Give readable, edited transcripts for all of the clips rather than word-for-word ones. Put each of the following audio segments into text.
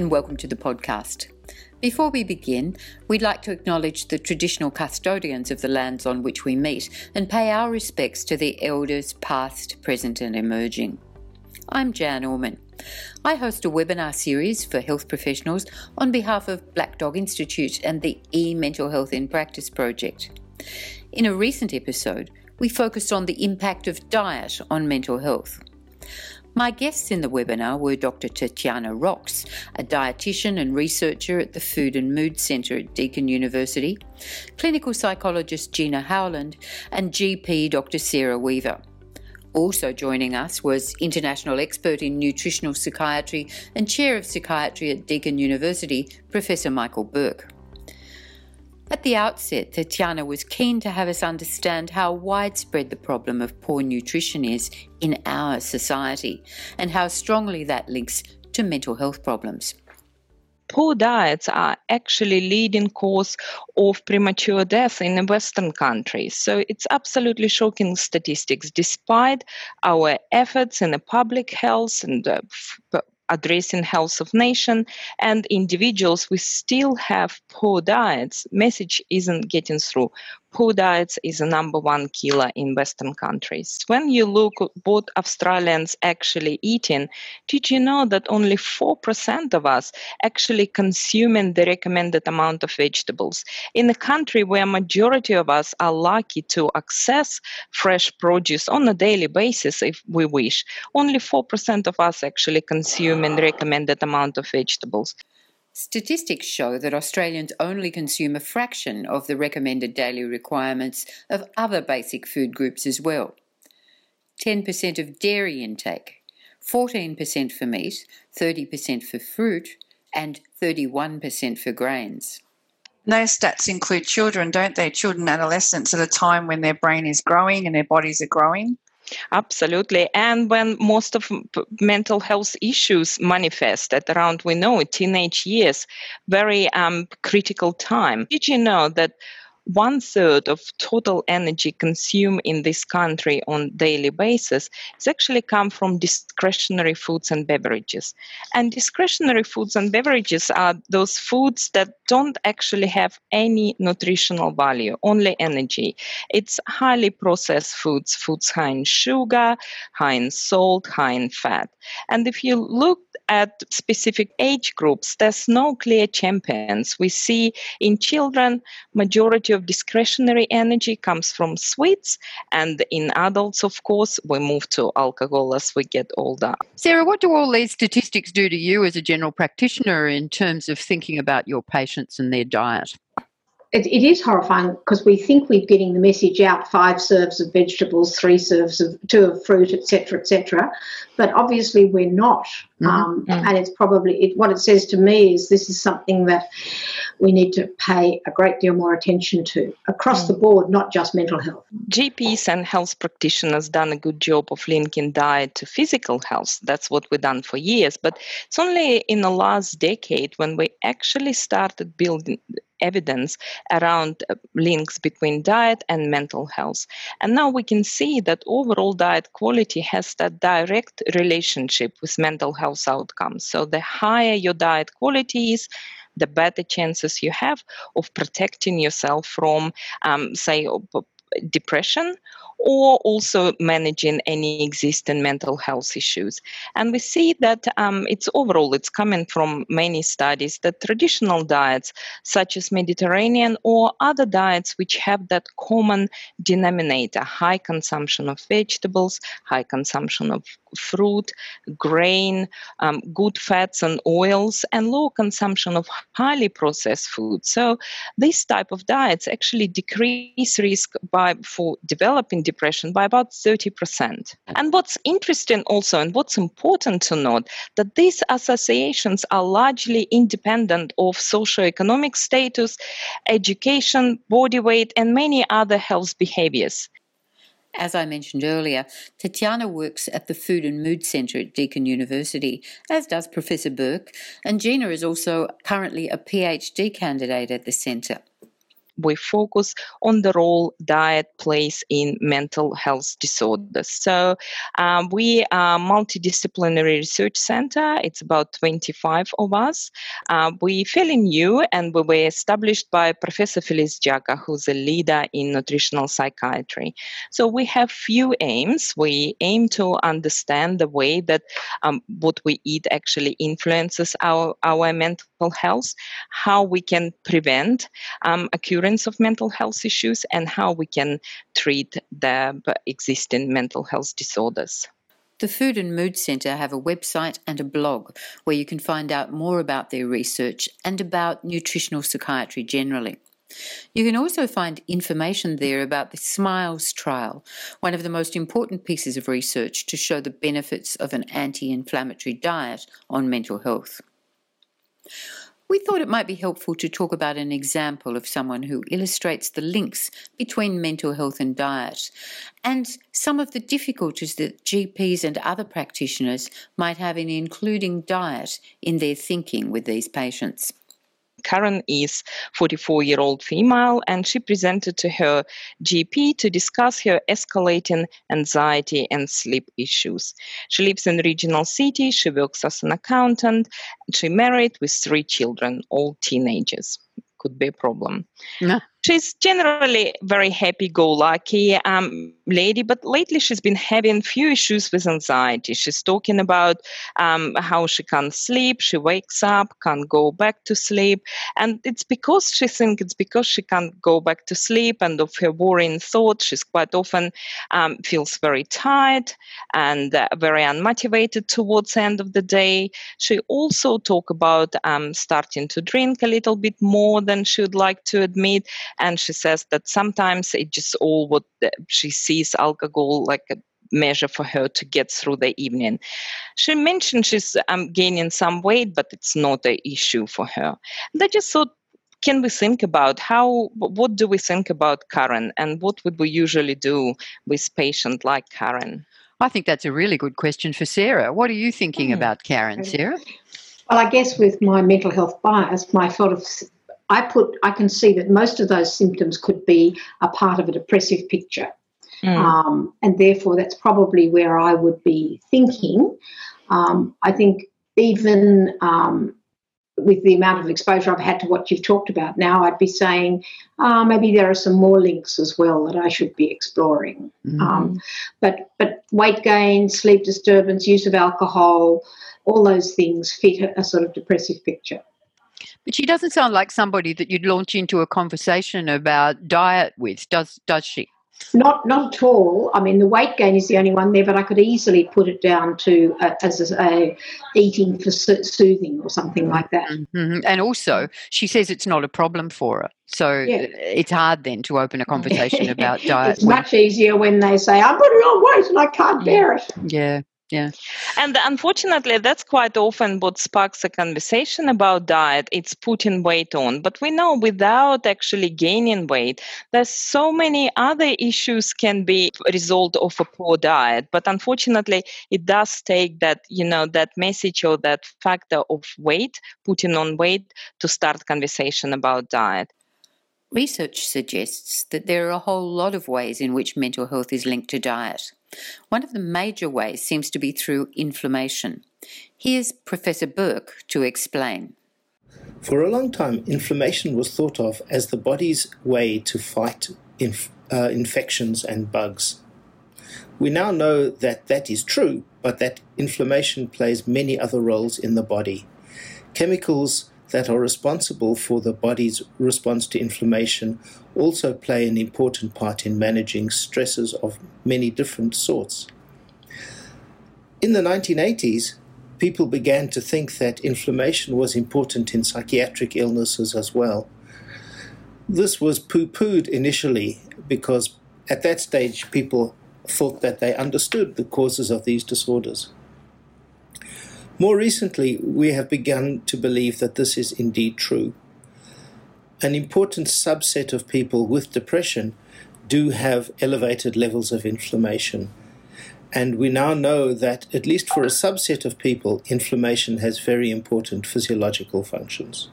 and welcome to the podcast. Before we begin, we'd like to acknowledge the traditional custodians of the lands on which we meet and pay our respects to the elders past, present and emerging. I'm Jan Orman. I host a webinar series for health professionals on behalf of Black Dog Institute and the eMental Health in Practice project. In a recent episode, we focused on the impact of diet on mental health. My guests in the webinar were Dr. Tatiana Rocks, a dietitian and researcher at the Food and Mood Centre at Deakin University, clinical psychologist Gina Howland, and GP Dr. Sarah Weaver. Also joining us was international expert in nutritional psychiatry and chair of psychiatry at Deakin University, Professor Michael Burke. At the outset, Tatiana was keen to have us understand how widespread the problem of poor nutrition is in our society and how strongly that links to mental health problems. Poor diets are actually leading cause of premature death in Western countries. So it's absolutely shocking statistics, despite our efforts in the public health and addressing health of nation and individuals, we still have poor diets. Message isn't getting through. Poor diets is the number one killer in Western countries. When you look at what Australians actually eating, did you know that only 4% of us actually consuming the recommended amount of vegetables? In a country where majority of us are lucky to access fresh produce on a daily basis if we wish, only 4% of us actually consuming the recommended amount of vegetables. Statistics show that Australians only consume a fraction of the recommended daily requirements of other basic food groups as well. 10% of dairy intake, 14% for meat, 30% for fruit, and 31% for grains. Those stats include children, don't they? Children, adolescents, at a time when their brain is growing and their bodies are growing. Absolutely. And when most of mental health issues manifest at around, we know, teenage years, very critical time. Did you know that 1/3 of total energy consumed in this country on a daily basis is actually come from discretionary foods and beverages? And discretionary foods and beverages are those foods that don't actually have any nutritional value, only energy. It's highly processed foods, foods high in sugar, high in salt, high in fat. And if you look at specific age groups, there's no clear champions. We see in children, majority of discretionary energy comes from sweets, and in adults, of course, we move to alcohol as we get older. Sarah, what do all these statistics do to you as a general practitioner in terms of thinking about your patients and their diet? It is horrifying because we think we're getting the message out, 5 serves of vegetables, 3 serves of 2 of fruit, et cetera, but obviously we're not. And it's probably, what it says to me is this is something that we need to pay a great deal more attention to across the board, not just mental health. GPs and health practitioners done a good job of linking diet to physical health. That's what we've done for years, but it's only in the last decade when we actually started building evidence around links between diet and mental health. And now we can see that overall diet quality has that direct relationship with mental health outcomes. So the higher your diet quality is, the better chances you have of protecting yourself from, say, depression, or also managing any existing mental health issues. And we see that it's coming from many studies that traditional diets such as Mediterranean or other diets which have that common denominator, high consumption of vegetables, high consumption of fruit, grain, good fats and oils, and low consumption of highly processed food. So this type of diets actually decrease risk for developing depression by about 30%. And what's interesting also, and what's important to note, that these associations are largely independent of socioeconomic status, education, body weight, and many other health behaviors. As I mentioned earlier, Tatiana works at the Food and Mood Centre at Deakin University, as does Professor Burke, and Gina is also currently a PhD candidate at the centre. we focus on the role diet plays in mental health disorders. So we are a multidisciplinary research centre. It's about 25 of us. We're fairly new, and we were established by Professor Felice Djaka, who's a leader in nutritional psychiatry. So we have few aims. We aim to understand the way that what we eat actually influences our mental health, how we can prevent occurrence of mental health issues, and how we can treat the existing mental health disorders. The Food and Mood Centre have a website and a blog where you can find out more about their research and about nutritional psychiatry generally. You can also find information there about the SMILES trial, one of the most important pieces of research to show the benefits of an anti-inflammatory diet on mental health. We thought it might be helpful to talk about an example of someone who illustrates the links between mental health and diet, and some of the difficulties that GPs and other practitioners might have in including diet in their thinking with these patients. Karen is 44-year-old female, and she presented to her GP to discuss her escalating anxiety and sleep issues. She lives in a regional city, she works as an accountant, she's married with 3 children, all teenagers. Could be a problem. No. She's generally very happy-go-lucky lady, but lately she's been having few issues with anxiety. She's talking about how she can't sleep, she wakes up, can't go back to sleep, and it's because she can't go back to sleep and of her worrying thoughts. She's quite often feels very tired and very unmotivated towards the end of the day. She also talks about starting to drink a little bit more than she would like to admit. And she says that sometimes it's just all what she sees alcohol like a measure for her to get through the evening. She mentioned she's gaining some weight, but it's not an issue for her. And I just thought, can we think about what do we think about Karen, and what would we usually do with patient like Karen? I think that's a really good question for Sarah. What are you thinking about Karen, Sarah? Well, I guess with my mental health bias, my sort of I can see that most of those symptoms could be a part of a depressive picture. And therefore that's probably where I would be thinking. I think even with the amount of exposure I've had to what you've talked about now, I'd be saying maybe there are some more links as well that I should be exploring. But weight gain, sleep disturbance, use of alcohol, all those things fit a sort of depressive picture. But she doesn't sound like somebody that you'd launch into a conversation about diet with, does she? Not at all. I mean, the weight gain is the only one there, but I could easily put it down to as eating for soothing or something like that. Mm-hmm. And also, she says it's not a problem for her. So It's hard then to open a conversation about diet. It's much easier when they say, I'm putting on weight and I can't bear it. Yeah. Yeah. And unfortunately, that's quite often what sparks a conversation about diet. It's putting weight on. But we know without actually gaining weight, there's so many other issues can be a result of a poor diet. But unfortunately, it does take that, that message or that factor of weight, putting on weight, to start conversation about diet. Research suggests that there are a whole lot of ways in which mental health is linked to diet. One of the major ways seems to be through inflammation. Here's Professor Burke to explain. For a long time, inflammation was thought of as the body's way to fight infections and bugs. We now know that is true, but that inflammation plays many other roles in the body. Chemicals that are responsible for the body's response to inflammation also play an important part in managing stresses of many different sorts. In the 1980s, people began to think that inflammation was important in psychiatric illnesses as well. This was poo-pooed initially because at that stage people thought that they understood the causes of these disorders. More recently, we have begun to believe that this is indeed true. An important subset of people with depression do have elevated levels of inflammation. And we now know that, at least for a subset of people, inflammation has very important physiological functions.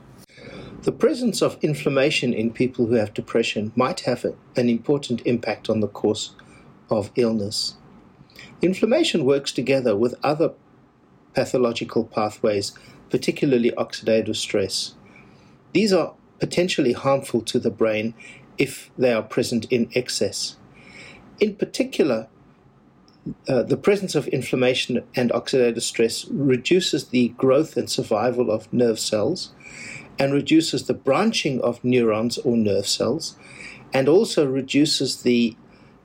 The presence of inflammation in people who have depression might have an important impact on the course of illness. Inflammation works together with other pathological pathways, particularly oxidative stress. These are potentially harmful to the brain if they are present in excess. In particular, the presence of inflammation and oxidative stress reduces the growth and survival of nerve cells and reduces the branching of neurons or nerve cells, and also reduces the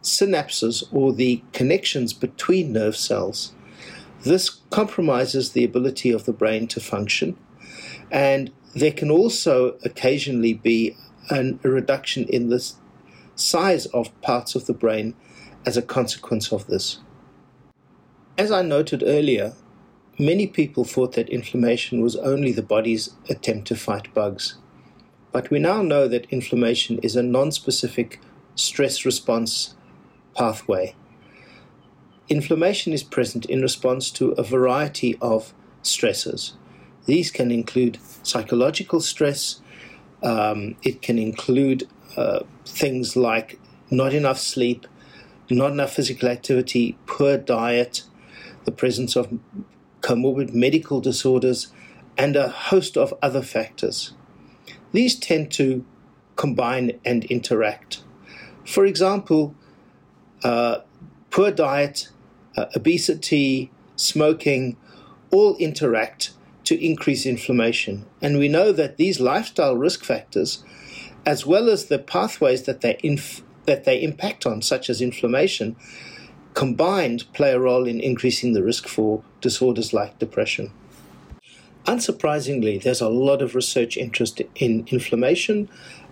synapses or the connections between nerve cells. This compromises the ability of the brain to function, and there can also occasionally be a reduction in the size of parts of the brain as a consequence of this. As I noted earlier, many people thought that inflammation was only the body's attempt to fight bugs. But we now know that inflammation is a non-specific stress response pathway. Inflammation is present in response to a variety of stressors. These can include psychological stress. It can include things like not enough sleep, not enough physical activity, poor diet, the presence of comorbid medical disorders, and a host of other factors. These tend to combine and interact. For example, poor diet, obesity, smoking, all interact to increase inflammation. And we know that these lifestyle risk factors, as well as the pathways that they impact on, such as inflammation, combined play a role in increasing the risk for disorders like depression. Unsurprisingly, there's a lot of research interest in inflammation,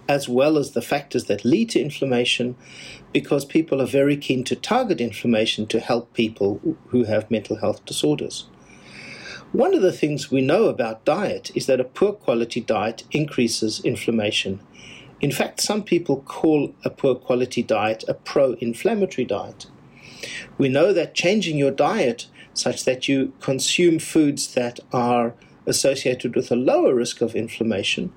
as well as the factors that lead to inflammation, because people are very keen to target inflammation to help people who have mental health disorders. One of the things we know about diet is that a poor quality diet increases inflammation. In fact, some people call a poor quality diet a pro-inflammatory diet. We know that changing your diet such that you consume foods that are associated with a lower risk of inflammation,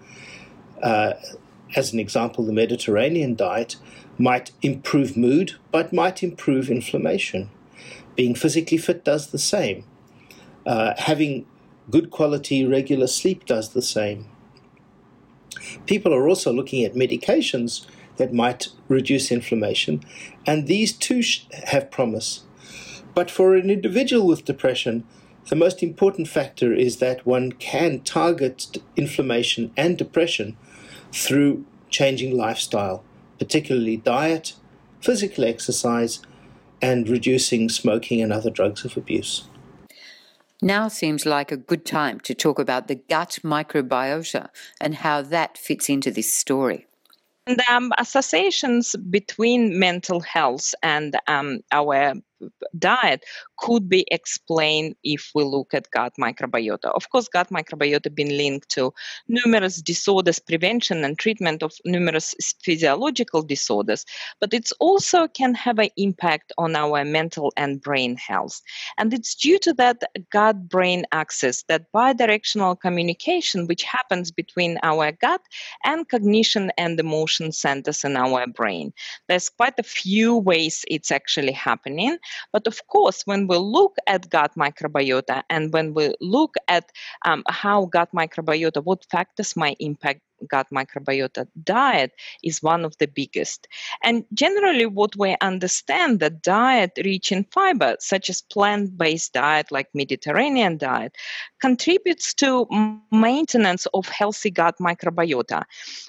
as an example, the Mediterranean diet, might improve mood but might improve inflammation. Being physically fit does the same. Having good quality regular sleep does the same. People are also looking at medications that might reduce inflammation, and these too have promise. But for an individual with depression, the most important factor is that one can target inflammation and depression through changing lifestyle, particularly diet, physical exercise, and reducing smoking and other drugs of abuse. Now seems like a good time to talk about the gut microbiota and how that fits into this story. And associations between mental health and our diet could be explained if we look at gut microbiota. Of course, gut microbiota been linked to numerous disorders, prevention and treatment of numerous physiological disorders, but it also can have an impact on our mental and brain health. And it's due to that gut-brain axis, that bidirectional communication which happens between our gut and cognition and emotion centers in our brain. There's quite a few ways it's actually happening. But of course, when we look at gut microbiota and when we look at how gut microbiota, what factors might impact gut microbiota, diet is one of the biggest. And generally what we understand that diet rich in fiber, such as plant-based diet like Mediterranean diet, contributes to maintenance of healthy gut microbiota.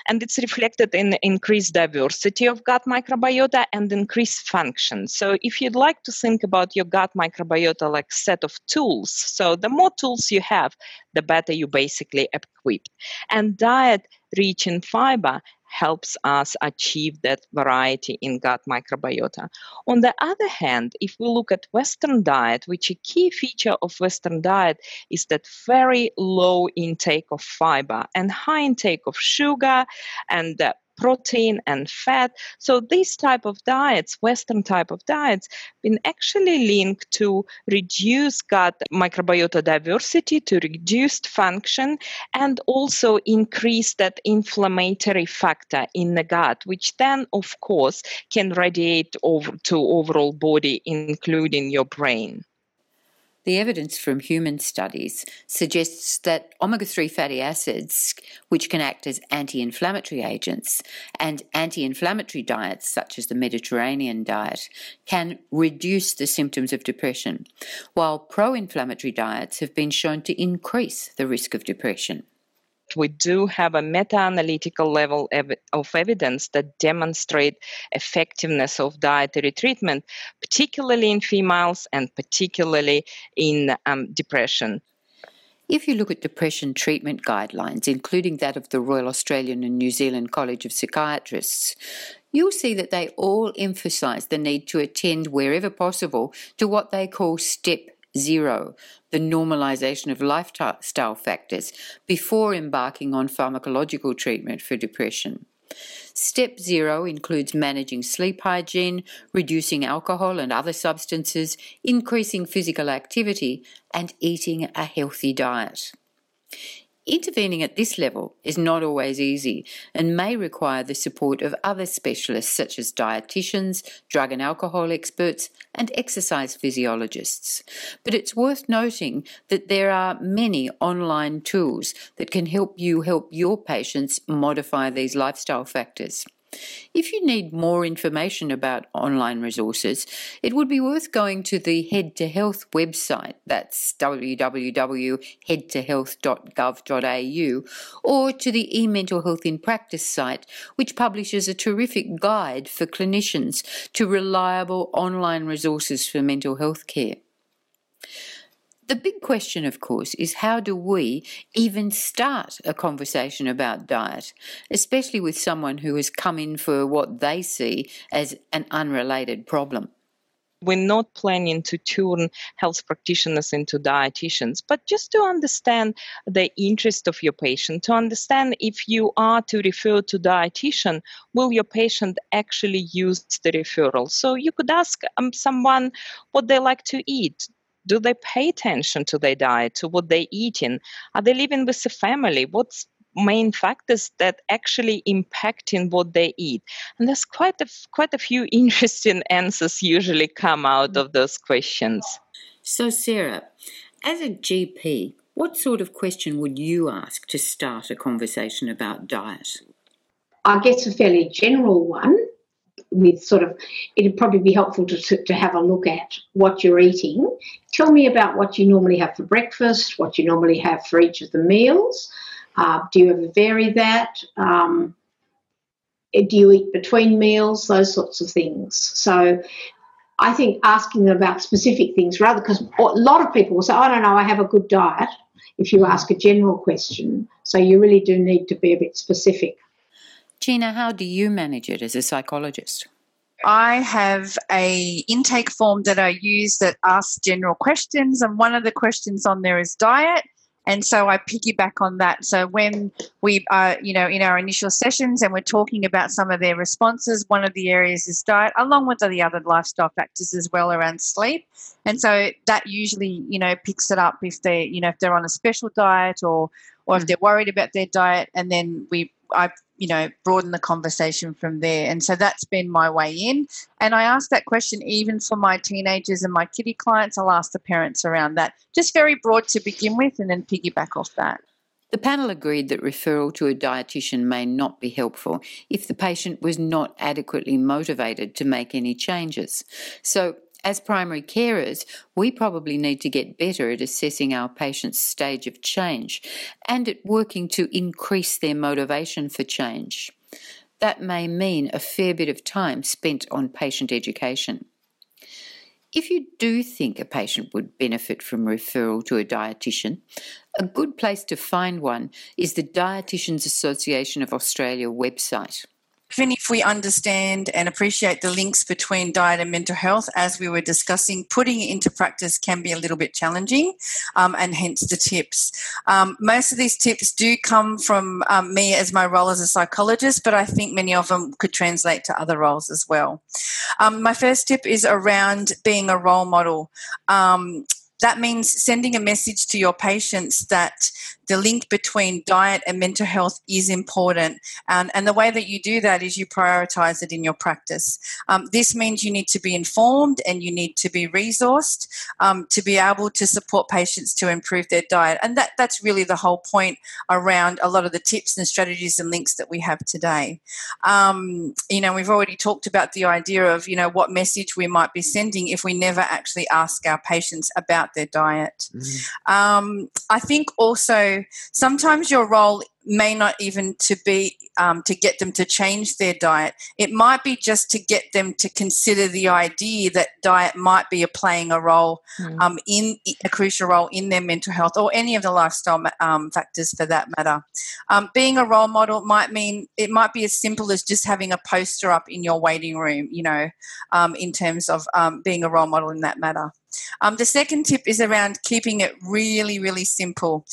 And it's reflected in increased diversity of gut microbiota and increased function. So if you'd like to think about your gut microbiota like set of tools, so the more tools you have, the better you basically equipped. And diet rich in fiber helps us achieve that variety in gut microbiota. On the other hand, if we look at Western diet, which a key feature of Western diet is that very low intake of fiber and high intake of sugar and protein and fat. So these type of diets, Western type of diets, been actually linked to reduce gut microbiota diversity, to reduced function, and also increase that inflammatory factor in the gut, which then, of course, can radiate over to overall body, including your brain. The evidence from human studies suggests that omega-3 fatty acids, which can act as anti-inflammatory agents, and anti-inflammatory diets such as the Mediterranean diet, can reduce the symptoms of depression, while pro-inflammatory diets have been shown to increase the risk of depression. We do have a meta-analytical level of evidence that demonstrate effectiveness of dietary treatment, particularly in females and particularly in depression. If you look at depression treatment guidelines, including that of the Royal Australian and New Zealand College of Psychiatrists, you'll see that they all emphasise the need to attend, wherever possible, to what they call Step 0, the normalisation of lifestyle factors before embarking on pharmacological treatment for depression. Step 0 includes managing sleep hygiene, reducing alcohol and other substances, increasing physical activity, and eating a healthy diet. Intervening at this level is not always easy and may require the support of other specialists such as dietitians, drug and alcohol experts, and exercise physiologists. But it's worth noting that there are many online tools that can help your patients modify these lifestyle factors. If you need more information about online resources, it would be worth going to the Head to Health website, that's www.headtohealth.gov.au, or to the eMental Health in Practice site, which publishes a terrific guide for clinicians to reliable online resources for mental health care. The big question, of course, is how do we even start a conversation about diet, especially with someone who has come in for what they see as an unrelated problem? We're not planning to turn health practitioners into dietitians, but just to understand the interest of your patient, to understand if you are to refer to dietitian, will your patient actually use the referral? So you could ask someone what they like to eat. Do they pay attention to their diet, to what they're eating? Are they living with a family? What's main factors that actually impacting what they eat? And there's quite a few interesting answers usually come out of those questions. So, Sarah, as a GP, what sort of question would you ask to start a conversation about diet? I guess a fairly general one. With sort of, it'd probably be helpful to have a look at what you're eating. Tell me about what you normally have for breakfast, what you normally have for each of the meals. Do you ever vary that? Do you eat between meals? Those sorts of things. So I think asking them about specific things rather, because a lot of people will say, I don't know, I have a good diet, if you ask a general question. So you really do need to be a bit specific. Gina, how do you manage it as a psychologist? I have an intake form that I use that asks general questions, and one of the questions on there is diet, and so I piggyback on that. So when we are, in our initial sessions and we're talking about some of their responses, one of the areas is diet, along with the other lifestyle factors as well around sleep, and so that usually, picks it up if they, if they're on a special diet or if they're worried about their diet, and then I broaden the conversation from there. And so that's been my way in. And I ask that question even for my teenagers and my kiddie clients. I'll ask the parents around that. Just very broad to begin with and then piggyback off that. The panel agreed that referral to a dietitian may not be helpful if the patient was not adequately motivated to make any changes. So as primary carers, we probably need to get better at assessing our patients' stage of change and at working to increase their motivation for change. That may mean a fair bit of time spent on patient education. If you do think a patient would benefit from referral to a dietitian, a good place to find one is the Dietitians Association of Australia website. Even if we understand and appreciate the links between diet and mental health, as we were discussing, putting it into practice can be a little bit challenging, and hence the tips. Most of these tips do come from me as my role as a psychologist, but I think many of them could translate to other roles as well. My first tip is around being a role model. That means sending a message to your patients that the link between diet and mental health is important. And the way that you do that is you prioritise it in your practice. This means you need to be informed and you need to be resourced to be able to support patients to improve their diet. And that's really the whole point around a lot of the tips and strategies and links that we have today. We've already talked about the idea of, what message we might be sending if we never actually ask our patients about their diet. Mm-hmm. I think also, sometimes your role may not even to be to get them to change their diet. It might be just to get them to consider the idea that diet might be playing a role, in a crucial role in their mental health or any of the lifestyle factors for that matter. Being a role model might mean it might be as simple as just having a poster up in your waiting room, in terms of being a role model in that matter. The second tip is around keeping it really, really simple.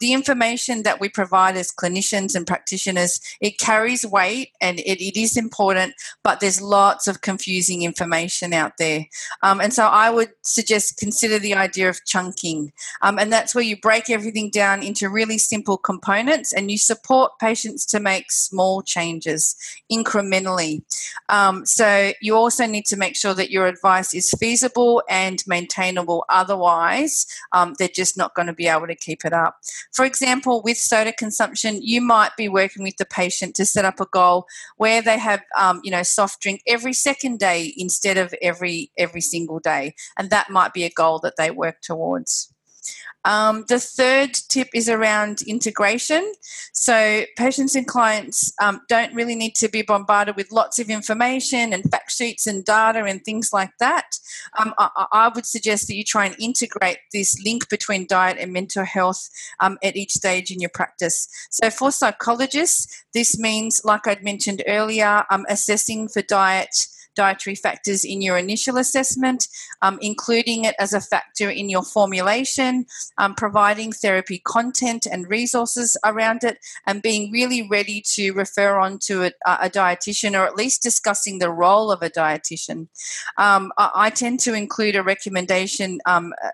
The information that we provide as clinicians and practitioners, it carries weight and it is important, but there's lots of confusing information out there. And so I would suggest consider the idea of chunking. And that's where you break everything down into really simple components and you support patients to make small changes incrementally. So you also need to make sure that your advice is feasible and maintainable, otherwise they're just not going to be able to keep it up. For example, with soda consumption, you might be working with the patient to set up a goal where they have soft drink every second day instead of every single day, and that might be a goal that they work towards. The third tip is around integration. So patients and clients don't really need to be bombarded with lots of information and fact sheets and data and things like that. I would suggest that you try and integrate this link between diet and mental health at each stage in your practice. So for psychologists, this means, like I'd mentioned earlier, assessing for dietary factors in your initial assessment, including it as a factor in your formulation, providing therapy content and resources around it, and being really ready to refer on to a dietitian, or at least discussing the role of a dietitian. I tend to include a recommendation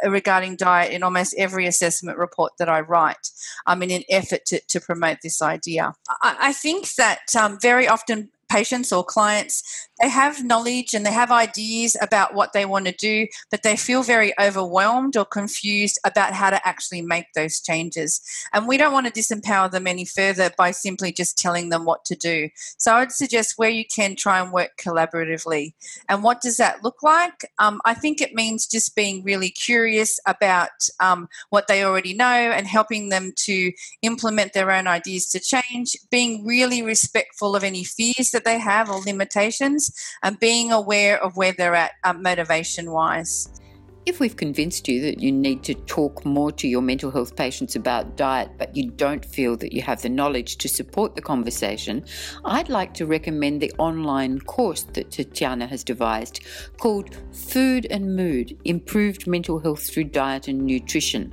regarding diet in almost every assessment report that I write in an effort to promote this idea. I think that very often patients or clients, they have knowledge and they have ideas about what they want to do, but they feel very overwhelmed or confused about how to actually make those changes. And we don't want to disempower them any further by simply just telling them what to do. So I would suggest where you can, try and work collaboratively. And what does that look like? I think it means just being really curious about what they already know and helping them to implement their own ideas to change, being really respectful of any fears that they have or limitations, and being aware of where they're at motivation-wise. If we've convinced you that you need to talk more to your mental health patients about diet, but you don't feel that you have the knowledge to support the conversation, I'd like to recommend the online course that Tatiana has devised called Food and Mood: Improved Mental Health Through Diet and Nutrition.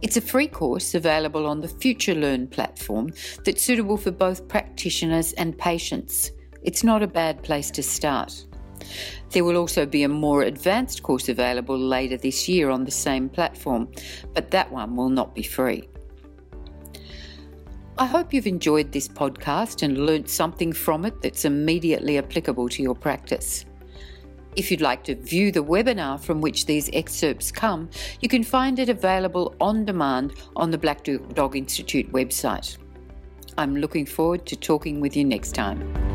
It's a free course available on the FutureLearn platform that's suitable for both practitioners and patients. It's not a bad place to start. There will also be a more advanced course available later this year on the same platform, but that one will not be free. I hope you've enjoyed this podcast and learnt something from it that's immediately applicable to your practice. If you'd like to view the webinar from which these excerpts come, you can find it available on demand on the Black Dog Institute website. I'm looking forward to talking with you next time.